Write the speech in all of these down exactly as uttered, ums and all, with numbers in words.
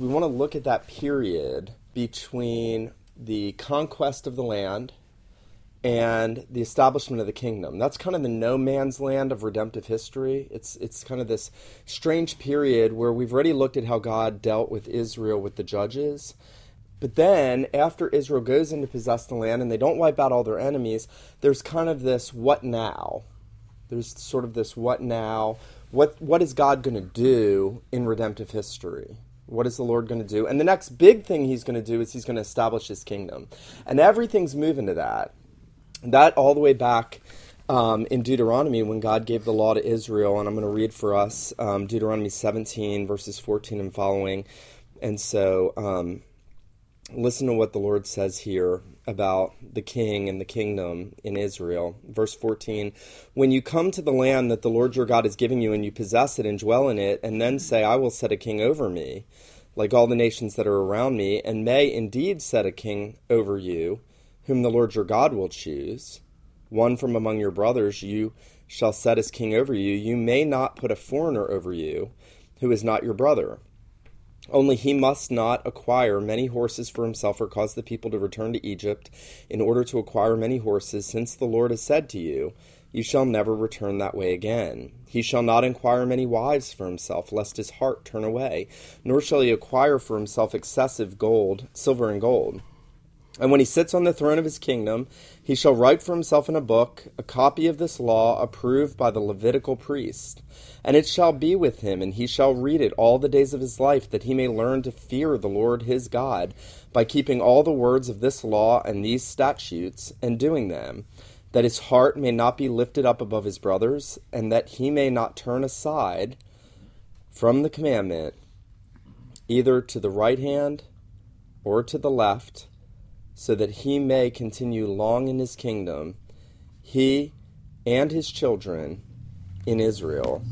we want to look at that period between the conquest of the land and the establishment of the kingdom. That's kind of the no man's land of redemptive history. It's it's kind of this strange period where we've already looked at how God dealt with Israel with the judges. But then after Israel goes in to possess the land and they don't wipe out all their enemies, there's kind of this what now? There's sort of this what now? What what is God going to do in redemptive history? What is the Lord going to do? And the next big thing he's going to do is he's going to establish his kingdom. And everything's moving to that. That all the way back um, in Deuteronomy when God gave the law to Israel. And I'm going to read for us um, Deuteronomy seventeen, verses fourteen and following. And so um, listen to what the Lord says here about the king and the kingdom in Israel. Verse fourteen, when you come to the land that the Lord your God is giving you and you possess it and dwell in it, and then say, I will set a king over me, like all the nations that are around me, and may indeed set a king over you, whom the Lord your God will choose, one from among your brothers you shall set as king over you. You may not put a foreigner over you who is not your brother. Only he must not acquire many horses for himself or cause the people to return to Egypt in order to acquire many horses, since the Lord has said to you, you shall never return that way again. He shall not acquire many wives for himself, lest his heart turn away, nor shall he acquire for himself excessive gold, silver and gold. And when he sits on the throne of his kingdom, he shall write for himself in a book a copy of this law approved by the Levitical priest. And it shall be with him, and he shall read it all the days of his life, that he may learn to fear the Lord his God by keeping all the words of this law and these statutes and doing them, that his heart may not be lifted up above his brothers, and that he may not turn aside from the commandment, either to the right hand or to the left, so that he may continue long in his kingdom, he and his children in Israel.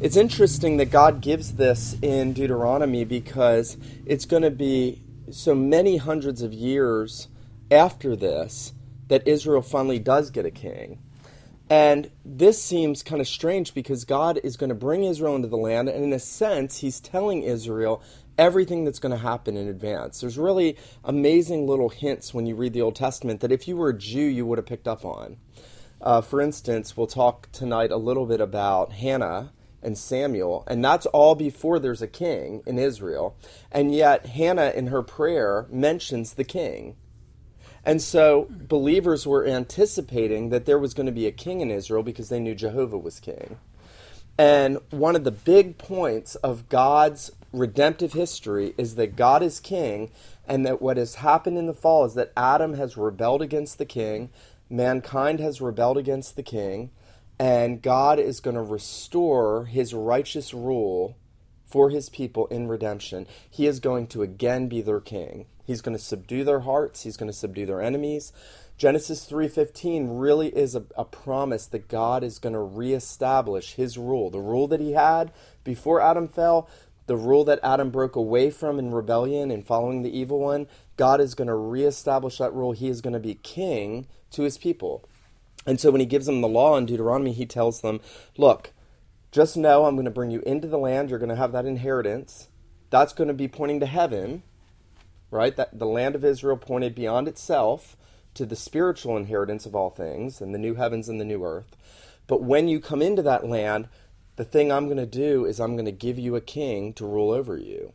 It's interesting that God gives this in Deuteronomy because it's going to be so many hundreds of years after this that Israel finally does get a king. And this seems kind of strange because God is going to bring Israel into the land, and in a sense, he's telling Israel everything that's going to happen in advance. There's really amazing little hints when you read the Old Testament that if you were a Jew, you would have picked up on. Uh, for instance, we'll talk tonight a little bit about Hannah and Samuel, and that's all before there's a king in Israel. And yet Hannah in her prayer mentions the king. And so believers were anticipating that there was going to be a king in Israel because they knew Jehovah was king. And one of the big points of God's redemptive history is that God is king, and that what has happened in the fall is that Adam has rebelled against the king, mankind has rebelled against the king, and God is going to restore his righteous rule for his people in redemption. He is going to again be their king. He's going to subdue their hearts. He's going to subdue their enemies. Genesis three fifteen really is a, a promise that God is going to reestablish his rule, the rule that he had before Adam fell, the rule that Adam broke away from in rebellion and following the evil one. God is going to reestablish that rule. He is going to be king to his people. And so when he gives them the law in Deuteronomy, he tells them, look, just know I'm going to bring you into the land. You're going to have that inheritance. That's going to be pointing to heaven, right? That the land of Israel pointed beyond itself to the spiritual inheritance of all things and the new heavens and the new earth. But when you come into that land, the thing I'm going to do is I'm going to give you a king to rule over you.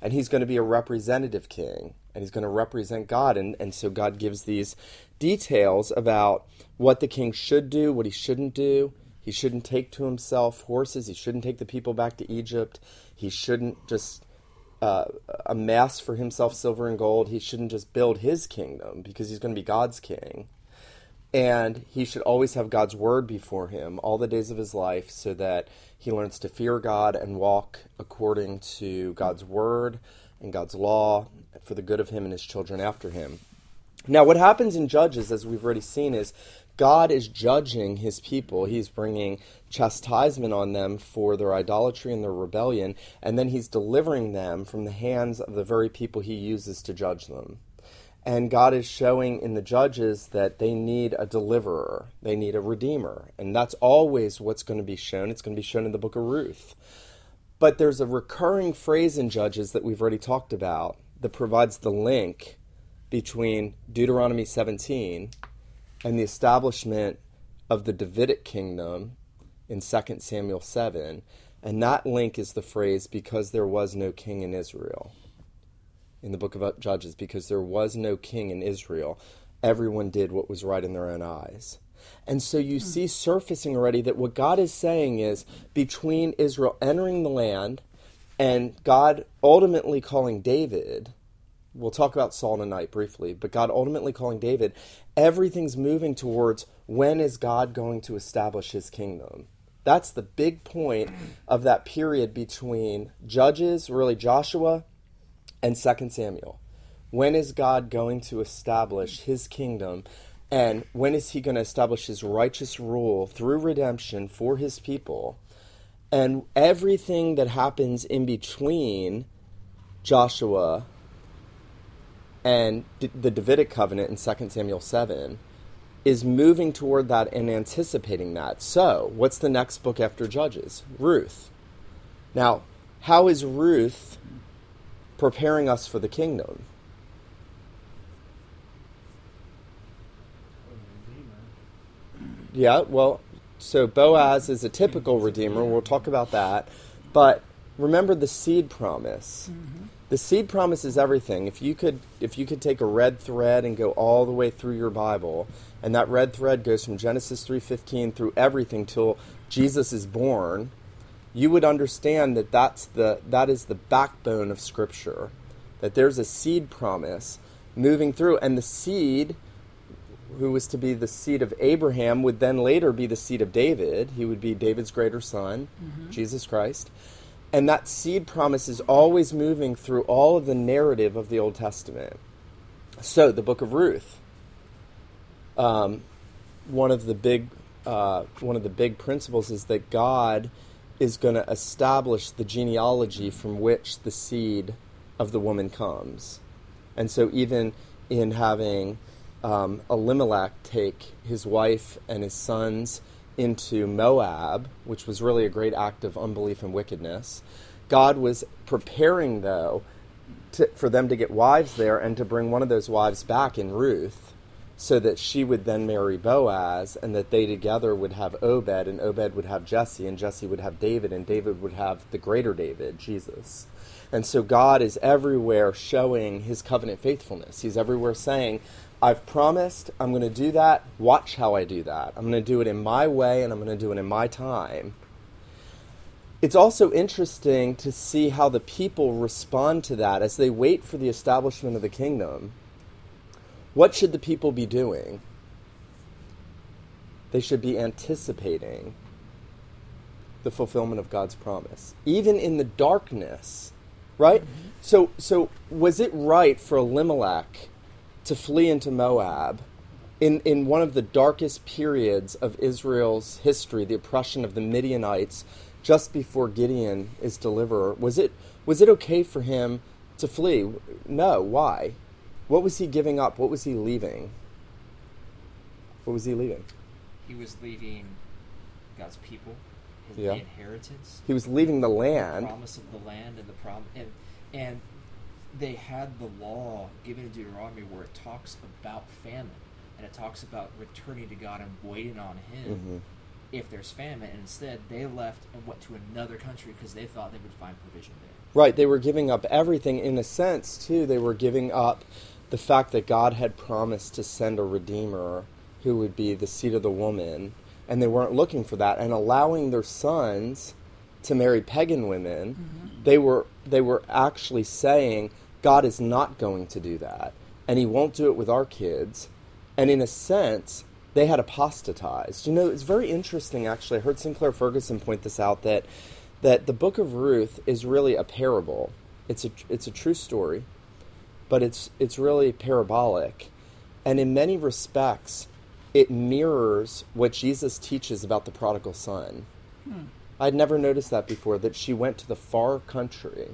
And he's going to be a representative king, and he's going to represent God. And, and so God gives these details about what the king should do, what he shouldn't do. He shouldn't take to himself horses. He shouldn't take the people back to Egypt. He shouldn't just uh, amass for himself silver and gold. He shouldn't just build his kingdom because he's going to be God's king. And he should always have God's word before him all the days of his life so that he learns to fear God and walk according to God's word and God's law for the good of him and his children after him. Now, what happens in Judges, as we've already seen, is God is judging his people. He's bringing chastisement on them for their idolatry and their rebellion, and then he's delivering them from the hands of the very people he uses to judge them. And God is showing in the judges that they need a deliverer. They need a redeemer. And that's always what's going to be shown. It's going to be shown in the book of Ruth. But there's a recurring phrase in Judges that we've already talked about that provides the link between Deuteronomy seventeen and the establishment of the Davidic kingdom in Second Samuel seven. And that link is the phrase, because there was no king in Israel. In the book of Judges, because there was no king in Israel, everyone did what was right in their own eyes. And so you mm. see surfacing already that what God is saying is between Israel entering the land and God ultimately calling David, we'll talk about Saul tonight briefly, but God ultimately calling David, everything's moving towards when is God going to establish his kingdom? That's the big point of that period between Judges, really Joshua, and Second Samuel. When is God going to establish his kingdom? And when is he going to establish his righteous rule through redemption for his people? And everything that happens in between Joshua and D- the Davidic covenant in Second Samuel seven is moving toward that and anticipating that. So, what's the next book after Judges? Ruth. Now, how is Ruth preparing us for the kingdom? Yeah, well, so Boaz is a typical redeemer. We'll talk about that. But remember the seed promise. Mm-hmm. The seed promise is everything. If you could if you could take a red thread and go all the way through your Bible, and that red thread goes from Genesis three fifteen through everything till Jesus is born, you would understand that that's the, that is the backbone of Scripture, that there's a seed promise moving through. And the seed, who was to be the seed of Abraham, would then later be the seed of David. He would be David's greater son, mm-hmm. Jesus Christ. And that seed promise is always moving through all of the narrative of the Old Testament. So the book of Ruth, um, one of the big uh, one of the big principles is that God is going to establish the genealogy from which the seed of the woman comes. And so even in having um, Elimelech take his wife and his sons into Moab, which was really a great act of unbelief and wickedness, God was preparing, though, to, for them to get wives there and to bring one of those wives back in Ruth so that she would then marry Boaz and that they together would have Obed, and Obed would have Jesse, and Jesse would have David, and David would have the greater David, Jesus. And so God is everywhere showing his covenant faithfulness. He's everywhere saying, I've promised, I'm going to do that. Watch how I do that. I'm going to do it in my way, and I'm going to do it in my time. It's also interesting to see how the people respond to that as they wait for the establishment of the kingdom. What should the people be doing? They should be anticipating the fulfillment of God's promise, even in the darkness, right? Mm-hmm. So, so was it right for Elimelech to flee into Moab in, in one of the darkest periods of Israel's history, the oppression of the Midianites, just before Gideon is deliverer? Was it was it okay for him to flee? No. Why? What was he giving up? What was he leaving? What was he leaving? He was leaving God's people, his, yeah. the inheritance. He was leaving the land. The promise of the land and the prom- and, and they had the law given in Deuteronomy where it talks about famine, and it talks about returning to God and waiting on him mm-hmm. if there's famine. And instead, they left and went to another country because they thought they would find provision there. Right, they were giving up everything. In a sense, too, they were giving up the fact that God had promised to send a Redeemer who would be the seed of the woman, and they weren't looking for that, and allowing their sons to marry pagan women, mm-hmm. they were they were actually saying, God is not going to do that, and he won't do it with our kids. And in a sense, they had apostatized. You know, it's very interesting, actually. I heard Sinclair Ferguson point this out, that that the book of Ruth is really a parable. It's a, it's a true story, but it's it's really parabolic. And in many respects, it mirrors what Jesus teaches about the prodigal son. Hmm. I'd never noticed that before, that she went to the far country.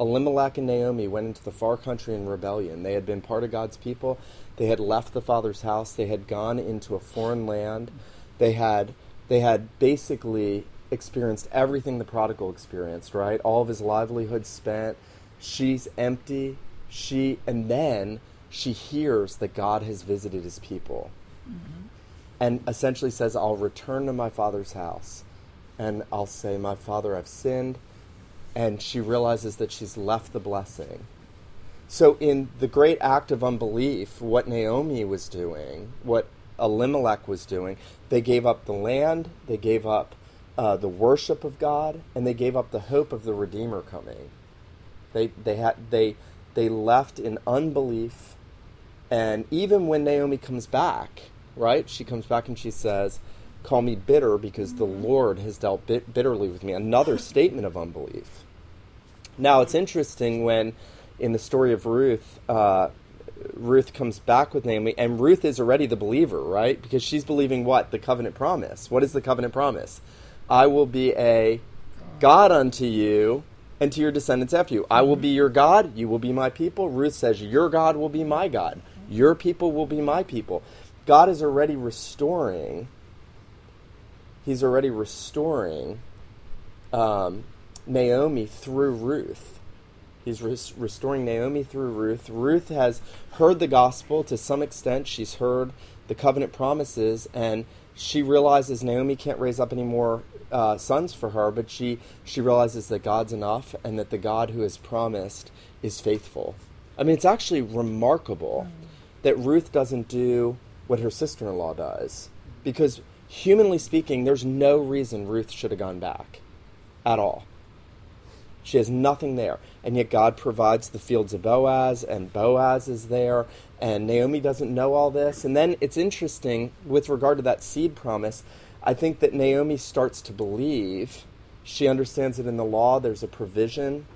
Elimelech and Naomi went into the far country in rebellion. They had been part of God's people. They had left the father's house. They had gone into a foreign land. They had they had basically experienced everything the prodigal experienced, right? All of his livelihood spent. She's empty. She, and then she hears that God has visited his people. Mm-hmm. And essentially says, I'll return to my father's house. And I'll say, my father, I've sinned. And she realizes that she's left the blessing. So in the great act of unbelief, what Naomi was doing, what Elimelech was doing, they gave up the land, they gave up uh, the worship of God, and they gave up the hope of the Redeemer coming. They they had they they left in unbelief. And even when Naomi comes back, right? She comes back and she says, call me bitter because the Lord has dealt bit- bitterly with me. Another statement of unbelief. Now, it's interesting when in the story of Ruth, uh, Ruth comes back with Naomi, and Ruth is already the believer, right? Because she's believing what? The covenant promise. What is the covenant promise? I will be a God unto you and to your descendants after you. I will be your God. You will be my people. Ruth says, your God will be my God. Your people will be my people. God is already restoring. He's already restoring um, Naomi through Ruth. He's res- restoring Naomi through Ruth. Ruth has heard the gospel to some extent. She's heard the covenant promises, and she realizes Naomi can't raise up any more uh, sons for her, but she, she realizes that God's enough and that the God who has promised is faithful. I mean, it's actually remarkable mm. that Ruth doesn't do what her sister-in-law does, because humanly speaking, there's no reason Ruth should have gone back at all. She has nothing there. And yet God provides the fields of Boaz, and Boaz is there, and Naomi doesn't know all this. And then it's interesting, with regard to that seed promise, I think that Naomi starts to believe. She understands that in the law there's a provision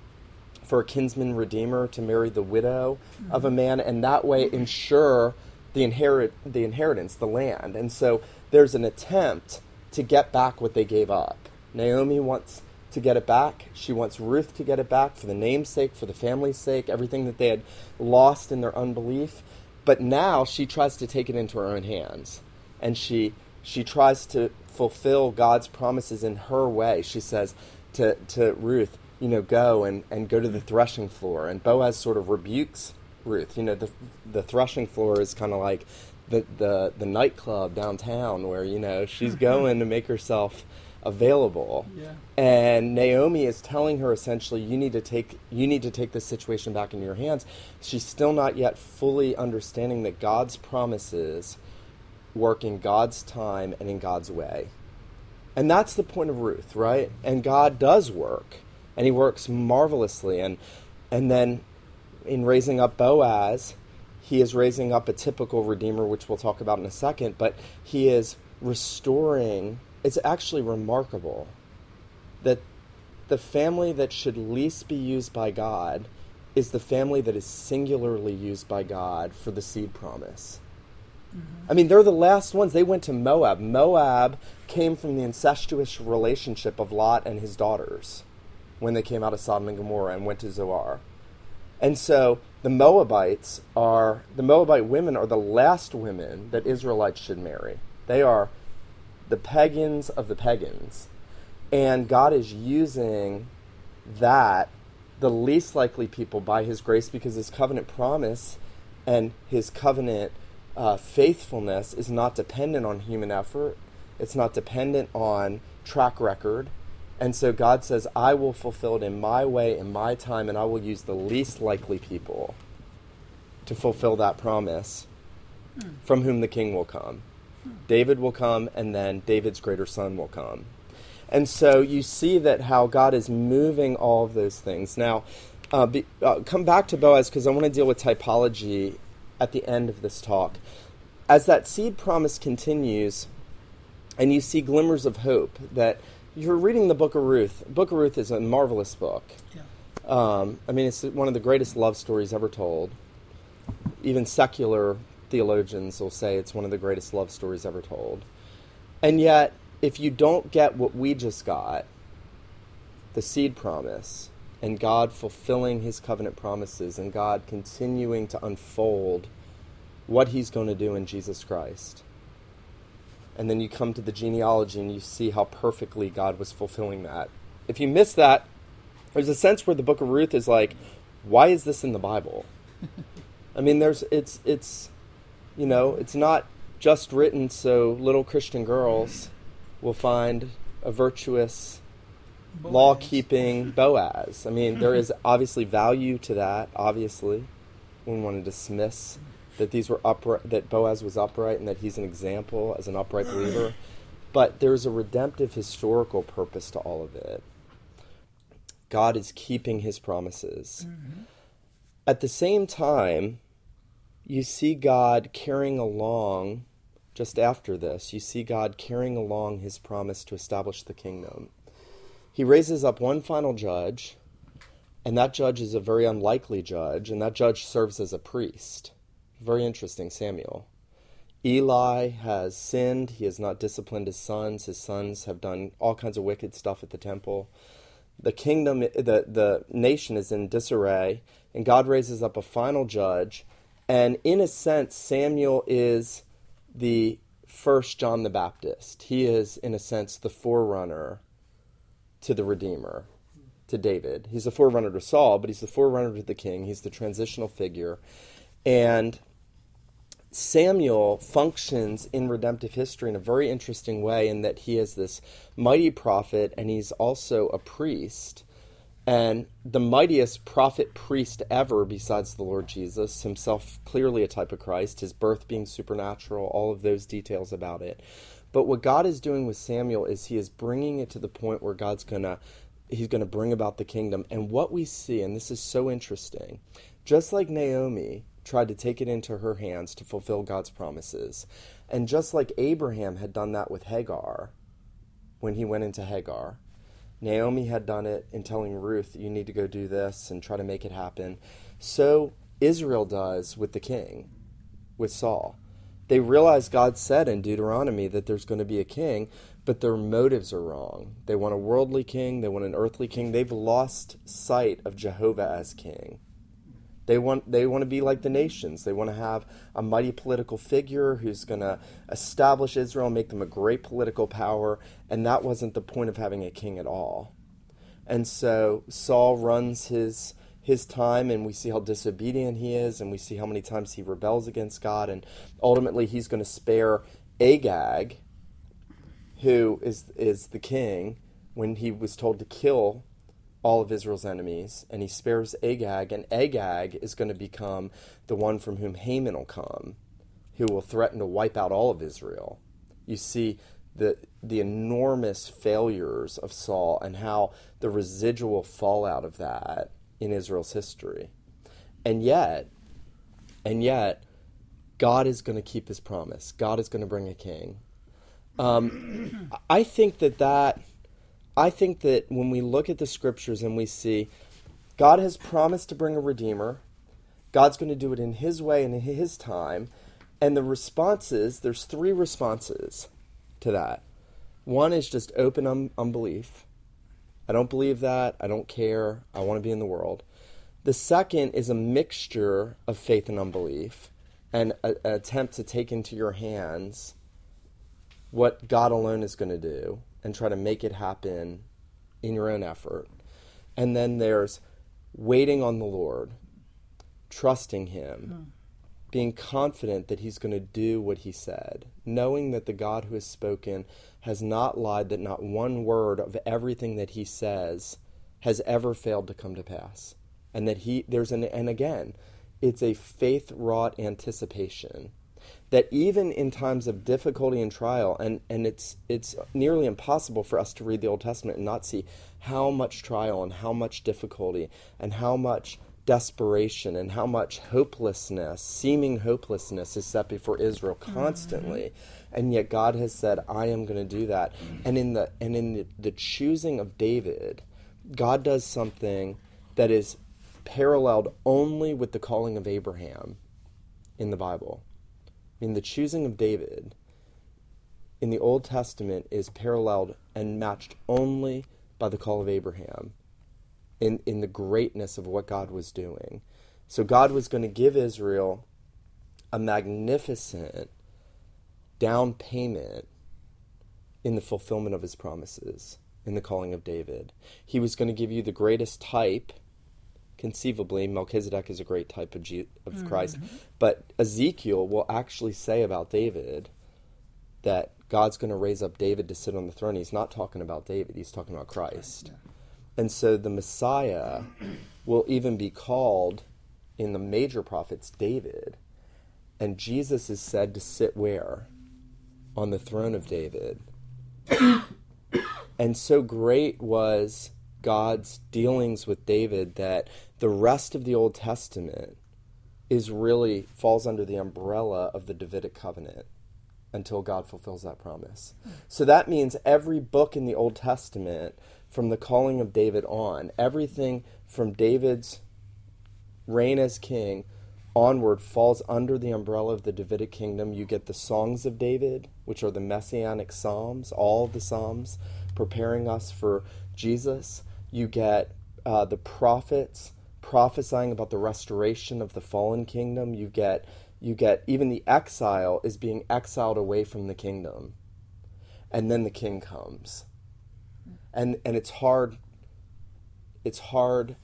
for a kinsman redeemer to marry the widow mm-hmm. of a man, and that way ensure the inherit the inheritance, the land. And so there's an attempt to get back what they gave up. Naomi wants to get it back. She wants Ruth to get it back for the name's sake, for the family's sake, everything that they had lost in their unbelief. But now she tries to take it into her own hands. And she she tries to fulfill God's promises in her way. She says to, to Ruth, you know, go and, and go to the threshing floor. And Boaz sort of rebukes Ruth. You know, the the threshing floor is kind of like the, the, the nightclub downtown where, you know, she's going to make herself available. Yeah. And Naomi is telling her essentially, you need to take you need to take this situation back into your hands. She's still not yet fully understanding that God's promises work in God's time and in God's way. And that's the point of Ruth, right? And God does work, and he works marvelously. And and then in raising up Boaz, he is raising up a typical redeemer, which we'll talk about in a second, but he is restoring. It's actually remarkable that the family that should least be used by God is the family that is singularly used by God for the seed promise. Mm-hmm. I mean, they're the last ones. They went to Moab. Moab came from the incestuous relationship of Lot and his daughters when they came out of Sodom and Gomorrah and went to Zoar. And so the Moabites are, the Moabite women are the last women that Israelites should marry. They are the pagans of the pagans. And God is using that, the least likely people, by his grace, because his covenant promise and his covenant uh, faithfulness is not dependent on human effort. It's not dependent on track record. And so God says, I will fulfill it in my way, in my time, and I will use the least likely people to fulfill that promise mm. from whom the king will come. David will come, and then David's greater son will come. And so you see that how God is moving all of those things. Now, uh, be, uh, come back to Boaz, because I want to deal with typology at the end of this talk. As that seed promise continues, and you see glimmers of hope that you're reading the Book of Ruth. Book of Ruth is a marvelous book. Yeah. Um, I mean, it's one of the greatest love stories ever told. Even secular theologians will say it's one of the greatest love stories ever told. And yet, if you don't get what we just got, the seed promise, and God fulfilling his covenant promises, and God continuing to unfold what he's going to do in Jesus Christ, And then you come to the genealogy and you see how perfectly God was fulfilling that. If you miss that, there's a sense where the book of Ruth is like, why is this in the Bible? I mean, there's it's it's you know, it's not just written so little Christian girls will find a virtuous, Boaz. law-keeping Boaz. I mean, there is obviously value to that, obviously. We don't want to dismiss that these were upright, that Boaz was upright and that he's an example as an upright believer. But there's a redemptive historical purpose to all of it. God is keeping his promises. Mm-hmm. At the same time, you see God carrying along, just after this, you see God carrying along his promise to establish the kingdom. He raises up one final judge, and that judge is a very unlikely judge, and that judge serves as a priest. Very interesting, Samuel. Eli has sinned. He has not disciplined his sons. His sons have done all kinds of wicked stuff at the temple. The kingdom, the, the nation is in disarray, and God raises up a final judge. And in a sense, Samuel is the first John the Baptist. He is, in a sense, the forerunner to the Redeemer, to David. He's the forerunner to Saul, but he's the forerunner to the king. He's the transitional figure. And Samuel functions in redemptive history in a very interesting way in that he is this mighty prophet, and he's also a priest. And the mightiest prophet-priest ever besides the Lord Jesus, himself clearly a type of Christ, his birth being supernatural, all of those details about it. But what God is doing with Samuel is he is bringing it to the point where God's going to, he's going to bring about the kingdom. And what we see, and this is so interesting, just like Naomi tried to take it into her hands to fulfill God's promises, and just like Abraham had done that with Hagar when he went into Hagar, Naomi had done it in telling Ruth, you need to go do this and try to make it happen. So Israel does with the king, with Saul. They realize God said in Deuteronomy that there's going to be a king, but their motives are wrong. They want a worldly king. They want an earthly king. They've lost sight of Jehovah as king. They want they want to be like the nations. They want to have a mighty political figure who's going to establish Israel, make them a great political power, and that wasn't the point of having a king at all. And so Saul runs his his time, and we see how disobedient he is, and we see how many times he rebels against God, and ultimately he's going to spare Agag, who is is the king, when he was told to kill all of Israel's enemies, and he spares Agag, and Agag is going to become the one from whom Haman will come, who will threaten to wipe out all of Israel. You see the the enormous failures of Saul and how the residual fallout of that in Israel's history. And yet, and yet, God is going to keep his promise. God is going to bring a king. Um, I think that that... I think that when we look at the scriptures and we see God has promised to bring a redeemer, God's going to do it in his way and in his time, and the responses, there's three responses to that. One is just open un- unbelief. I don't believe that. I don't care. I want to be in the world. The second is a mixture of faith and unbelief and a- an attempt to take into your hands what God alone is going to do and try to make it happen in your own effort. And then there's waiting on the Lord, trusting him, mm. being confident that he's going to do what he said, knowing that the God who has spoken has not lied, that not one word of everything that he says has ever failed to come to pass. And that he, there's an, and again, it's a faith-wrought anticipation that even in times of difficulty and trial, and, and it's it's nearly impossible for us to read the Old Testament and not see how much trial and how much difficulty and how much desperation and how much hopelessness, seeming hopelessness, is set before Israel constantly. Mm-hmm. And yet God has said, I am going to do that. And in the and in the, the choosing of David, God does something that is paralleled only with the calling of Abraham in the Bible. I mean, the choosing of David in the Old Testament is paralleled and matched only by the call of Abraham in, in the greatness of what God was doing. So God was going to give Israel a magnificent down payment in the fulfillment of his promises, in the calling of David. He was going to give you the greatest type. Conceivably, Melchizedek is a great type of, G- of mm-hmm. Christ. But Ezekiel will actually say about David that God's going to raise up David to sit on the throne. He's not talking about David. He's talking about Christ. Yeah. And so the Messiah will even be called, in the major prophets, David. And Jesus is said to sit where? On the throne of David. And so great was God's dealings with David that the rest of the Old Testament is really falls under the umbrella of the Davidic covenant until God fulfills that promise. So that means every book in the Old Testament, from the calling of David on, everything from David's reign as king onward falls under the umbrella of the Davidic kingdom. You get the Songs of David, which are the Messianic Psalms, all the Psalms preparing us for Jesus. You get uh, the prophets prophesying about the restoration of the fallen kingdom. You get, you get even the exile is being exiled away from the kingdom. And then the king comes. And and it's hard, it's hard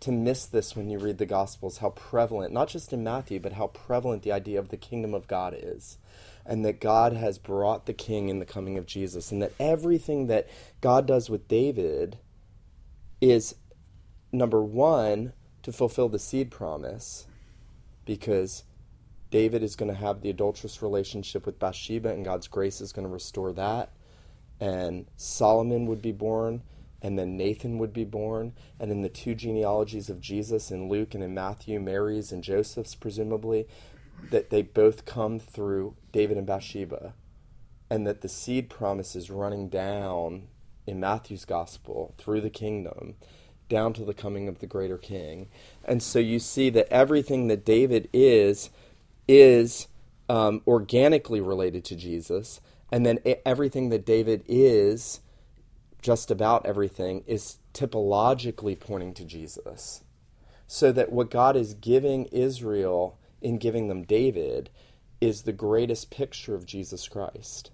to miss this when you read the Gospels, how prevalent, not just in Matthew, but how prevalent the idea of the kingdom of God is, and that God has brought the king in the coming of Jesus, and that everything that God does with David is, number one, to fulfill the seed promise, because David is going to have the adulterous relationship with Bathsheba, and God's grace is going to restore that, and Solomon would be born, and then Nathan would be born, and in the two genealogies of Jesus, in Luke and in Matthew, Mary's and Joseph's, presumably, that they both come through David and Bathsheba, and that the seed promise is running down in Matthew's gospel through the kingdom, down to the coming of the greater king. And so you see that everything that David is, is um, organically related to Jesus, and then everything that David is, just about everything, is typologically pointing to Jesus. So that what God is giving Israel in giving them David is the greatest picture of Jesus Christ.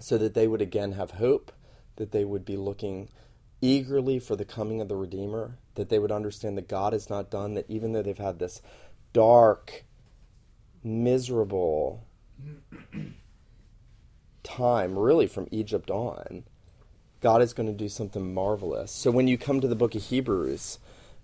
So that they would again have hope, that they would be looking eagerly for the coming of the Redeemer, that they would understand that God is not done, that even though they've had this dark, miserable time, really from Egypt on, God is going to do something marvelous. So when you come to the book of Hebrews,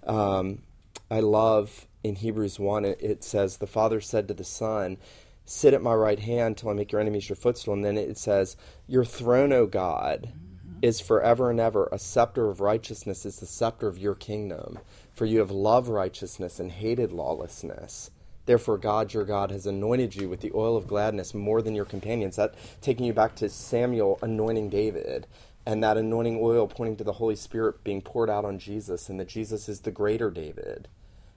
um, I love in Hebrews one, it, it says, the Father said to the Son, sit at my right hand till I make your enemies your footstool. And then it says, your throne, O God, mm-hmm. is forever and ever. A scepter of righteousness is the scepter of your kingdom. For you have loved righteousness and hated lawlessness. Therefore, God, your God, has anointed you with the oil of gladness more than your companions. That taking you back to Samuel anointing David, and that anointing oil pointing to the Holy Spirit being poured out on Jesus, and that Jesus is the greater David.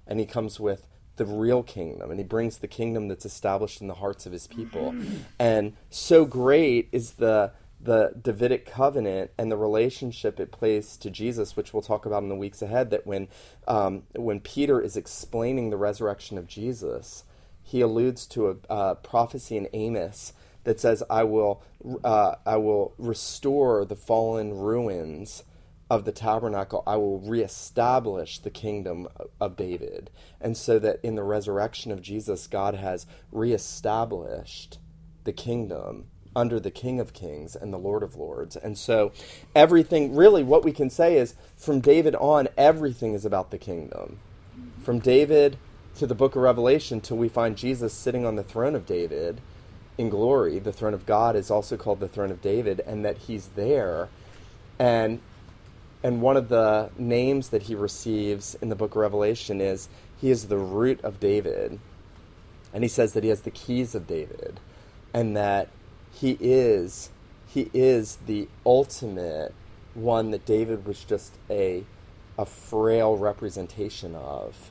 And he comes with the real kingdom, and he brings the kingdom that's established in the hearts of his people. And so great is the the Davidic covenant and the relationship it plays to Jesus, which we'll talk about in the weeks ahead, that when um, when Peter is explaining the resurrection of Jesus, he alludes to a, a prophecy in Amos that says, I will uh, I will restore the fallen ruins of the tabernacle. I will reestablish the kingdom of David. And so that in the resurrection of Jesus, God has reestablished the kingdom under the King of Kings and the Lord of Lords. And so everything, really what we can say is, from David on, everything is about the kingdom. From David to the book of Revelation, till we find Jesus sitting on the throne of David, in glory, the throne of God is also called the throne of David, and that he's there. And and one of the names that he receives in the book of Revelation is he is the root of David. And he says that he has the keys of David, and that he is he is the ultimate one that David was just a a frail representation of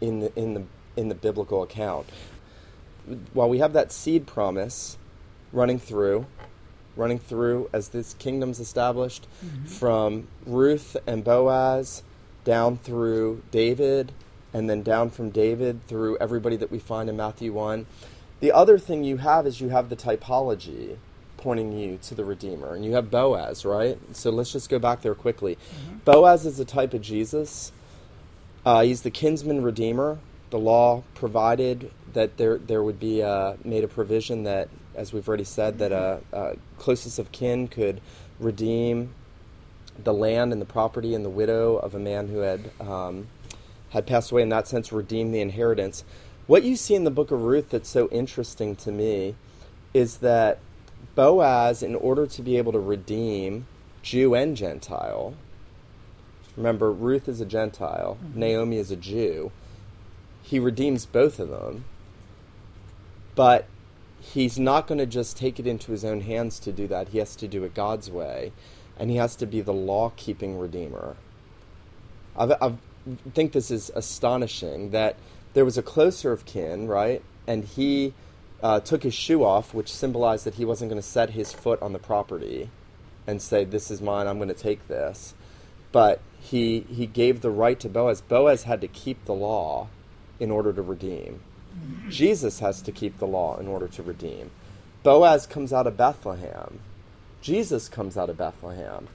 in the in the in the biblical account. While we have that seed promise running through, running through as this kingdom's established, mm-hmm. from Ruth and Boaz down through David, and then down from David through everybody that we find in Matthew one. The other thing you have is you have the typology pointing you to the Redeemer. And you have Boaz, right? So let's just go back there quickly. Mm-hmm. Boaz is a type of Jesus. Uh, he's the kinsman redeemer. The law provided that there there would be uh, made a provision that, as we've already said, that a uh, uh, closest of kin could redeem the land and the property and the widow of a man who had um, had passed away. In that sense, redeem the inheritance. What you see in the book of Ruth that's so interesting to me is that Boaz, in order to be able to redeem Jew and Gentile, remember, Ruth is a Gentile, mm-hmm. Naomi is a Jew, he redeems both of them, but he's not going to just take it into his own hands to do that. He has to do it God's way, and he has to be the law-keeping redeemer. I've, I've, I think this is astonishing that there was a closer of kin, right, and he uh, took his shoe off, which symbolized that he wasn't going to set his foot on the property and say, this is mine, I'm going to take this. But he he gave the right to Boaz. Boaz had to keep the law in order to redeem. Jesus has to keep the law in order to redeem. Boaz comes out of Bethlehem. Jesus comes out of Bethlehem.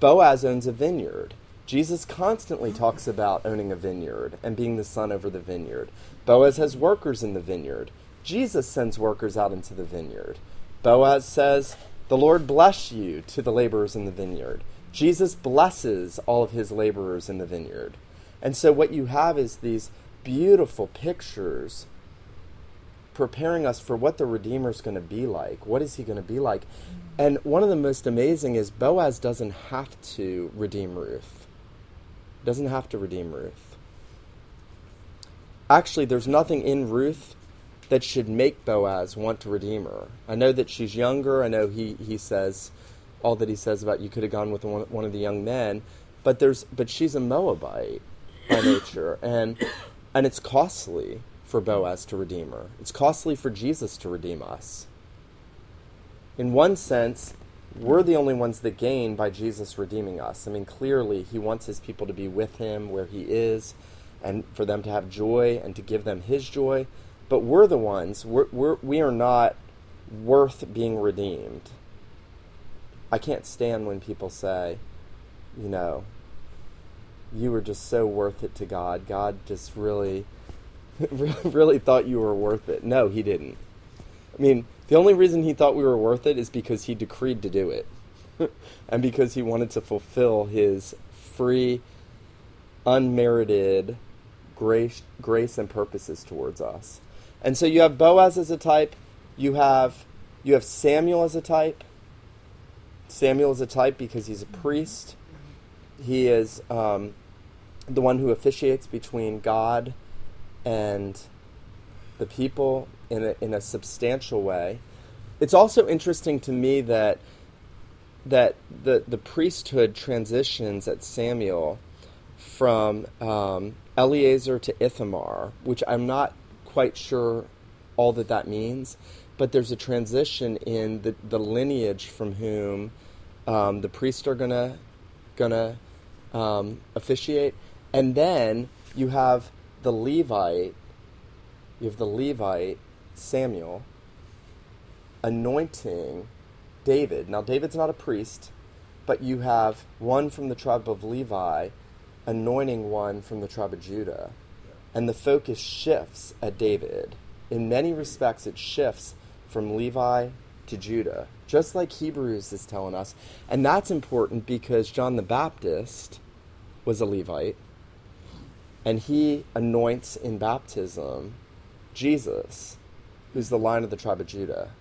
Boaz owns a vineyard. Jesus constantly talks about owning a vineyard and being the son over the vineyard. Boaz has workers in the vineyard. Jesus sends workers out into the vineyard. Boaz says, the Lord bless you to the laborers in the vineyard. Jesus blesses all of his laborers in the vineyard. And so what you have is these beautiful pictures preparing us for what the Redeemer's going to be like. What is he going to be like? And one of the most amazing is Boaz doesn't have to redeem Ruth. Doesn't have to redeem Ruth. Actually, there's nothing in Ruth that should make Boaz want to redeem her. I know that she's younger. I know he, he says all that he says about you could have gone with one, one of the young men, but there's but she's a Moabite by nature, and And it's costly for Boaz to redeem her. It's costly for Jesus to redeem us. In one sense, we're the only ones that gain by Jesus redeeming us. I mean, clearly, he wants his people to be with him where he is and for them to have joy and to give them his joy. But we're the ones, we're, we're, we are not worth being redeemed. I can't stand when people say, you know, you were just so worth it to God. God just really, really thought you were worth it. No, he didn't. I mean, the only reason he thought we were worth it is because he decreed to do it. And because he wanted to fulfill his free, unmerited grace, grace and purposes towards us. And so you have Boaz as a type. You have, you have Samuel as a type. Samuel is a type because he's a priest. He is um, the one who officiates between God and the people in a, in a substantial way. It's also interesting to me that that the, the priesthood transitions at Samuel from um, Eleazar to Ithamar, which I'm not quite sure all that that means, but there's a transition in the, the lineage from whom um, the priests are going to going to Um, officiate, and then you have the Levite, you have the Levite, Samuel, anointing David. Now, David's not a priest, but you have one from the tribe of Levi anointing one from the tribe of Judah, and the focus shifts at David. In many respects, it shifts from Levi to Judah, just like Hebrews is telling us, and that's important because John the Baptist was a Levite, and he anoints in baptism Jesus, who's the line of the tribe of Judah.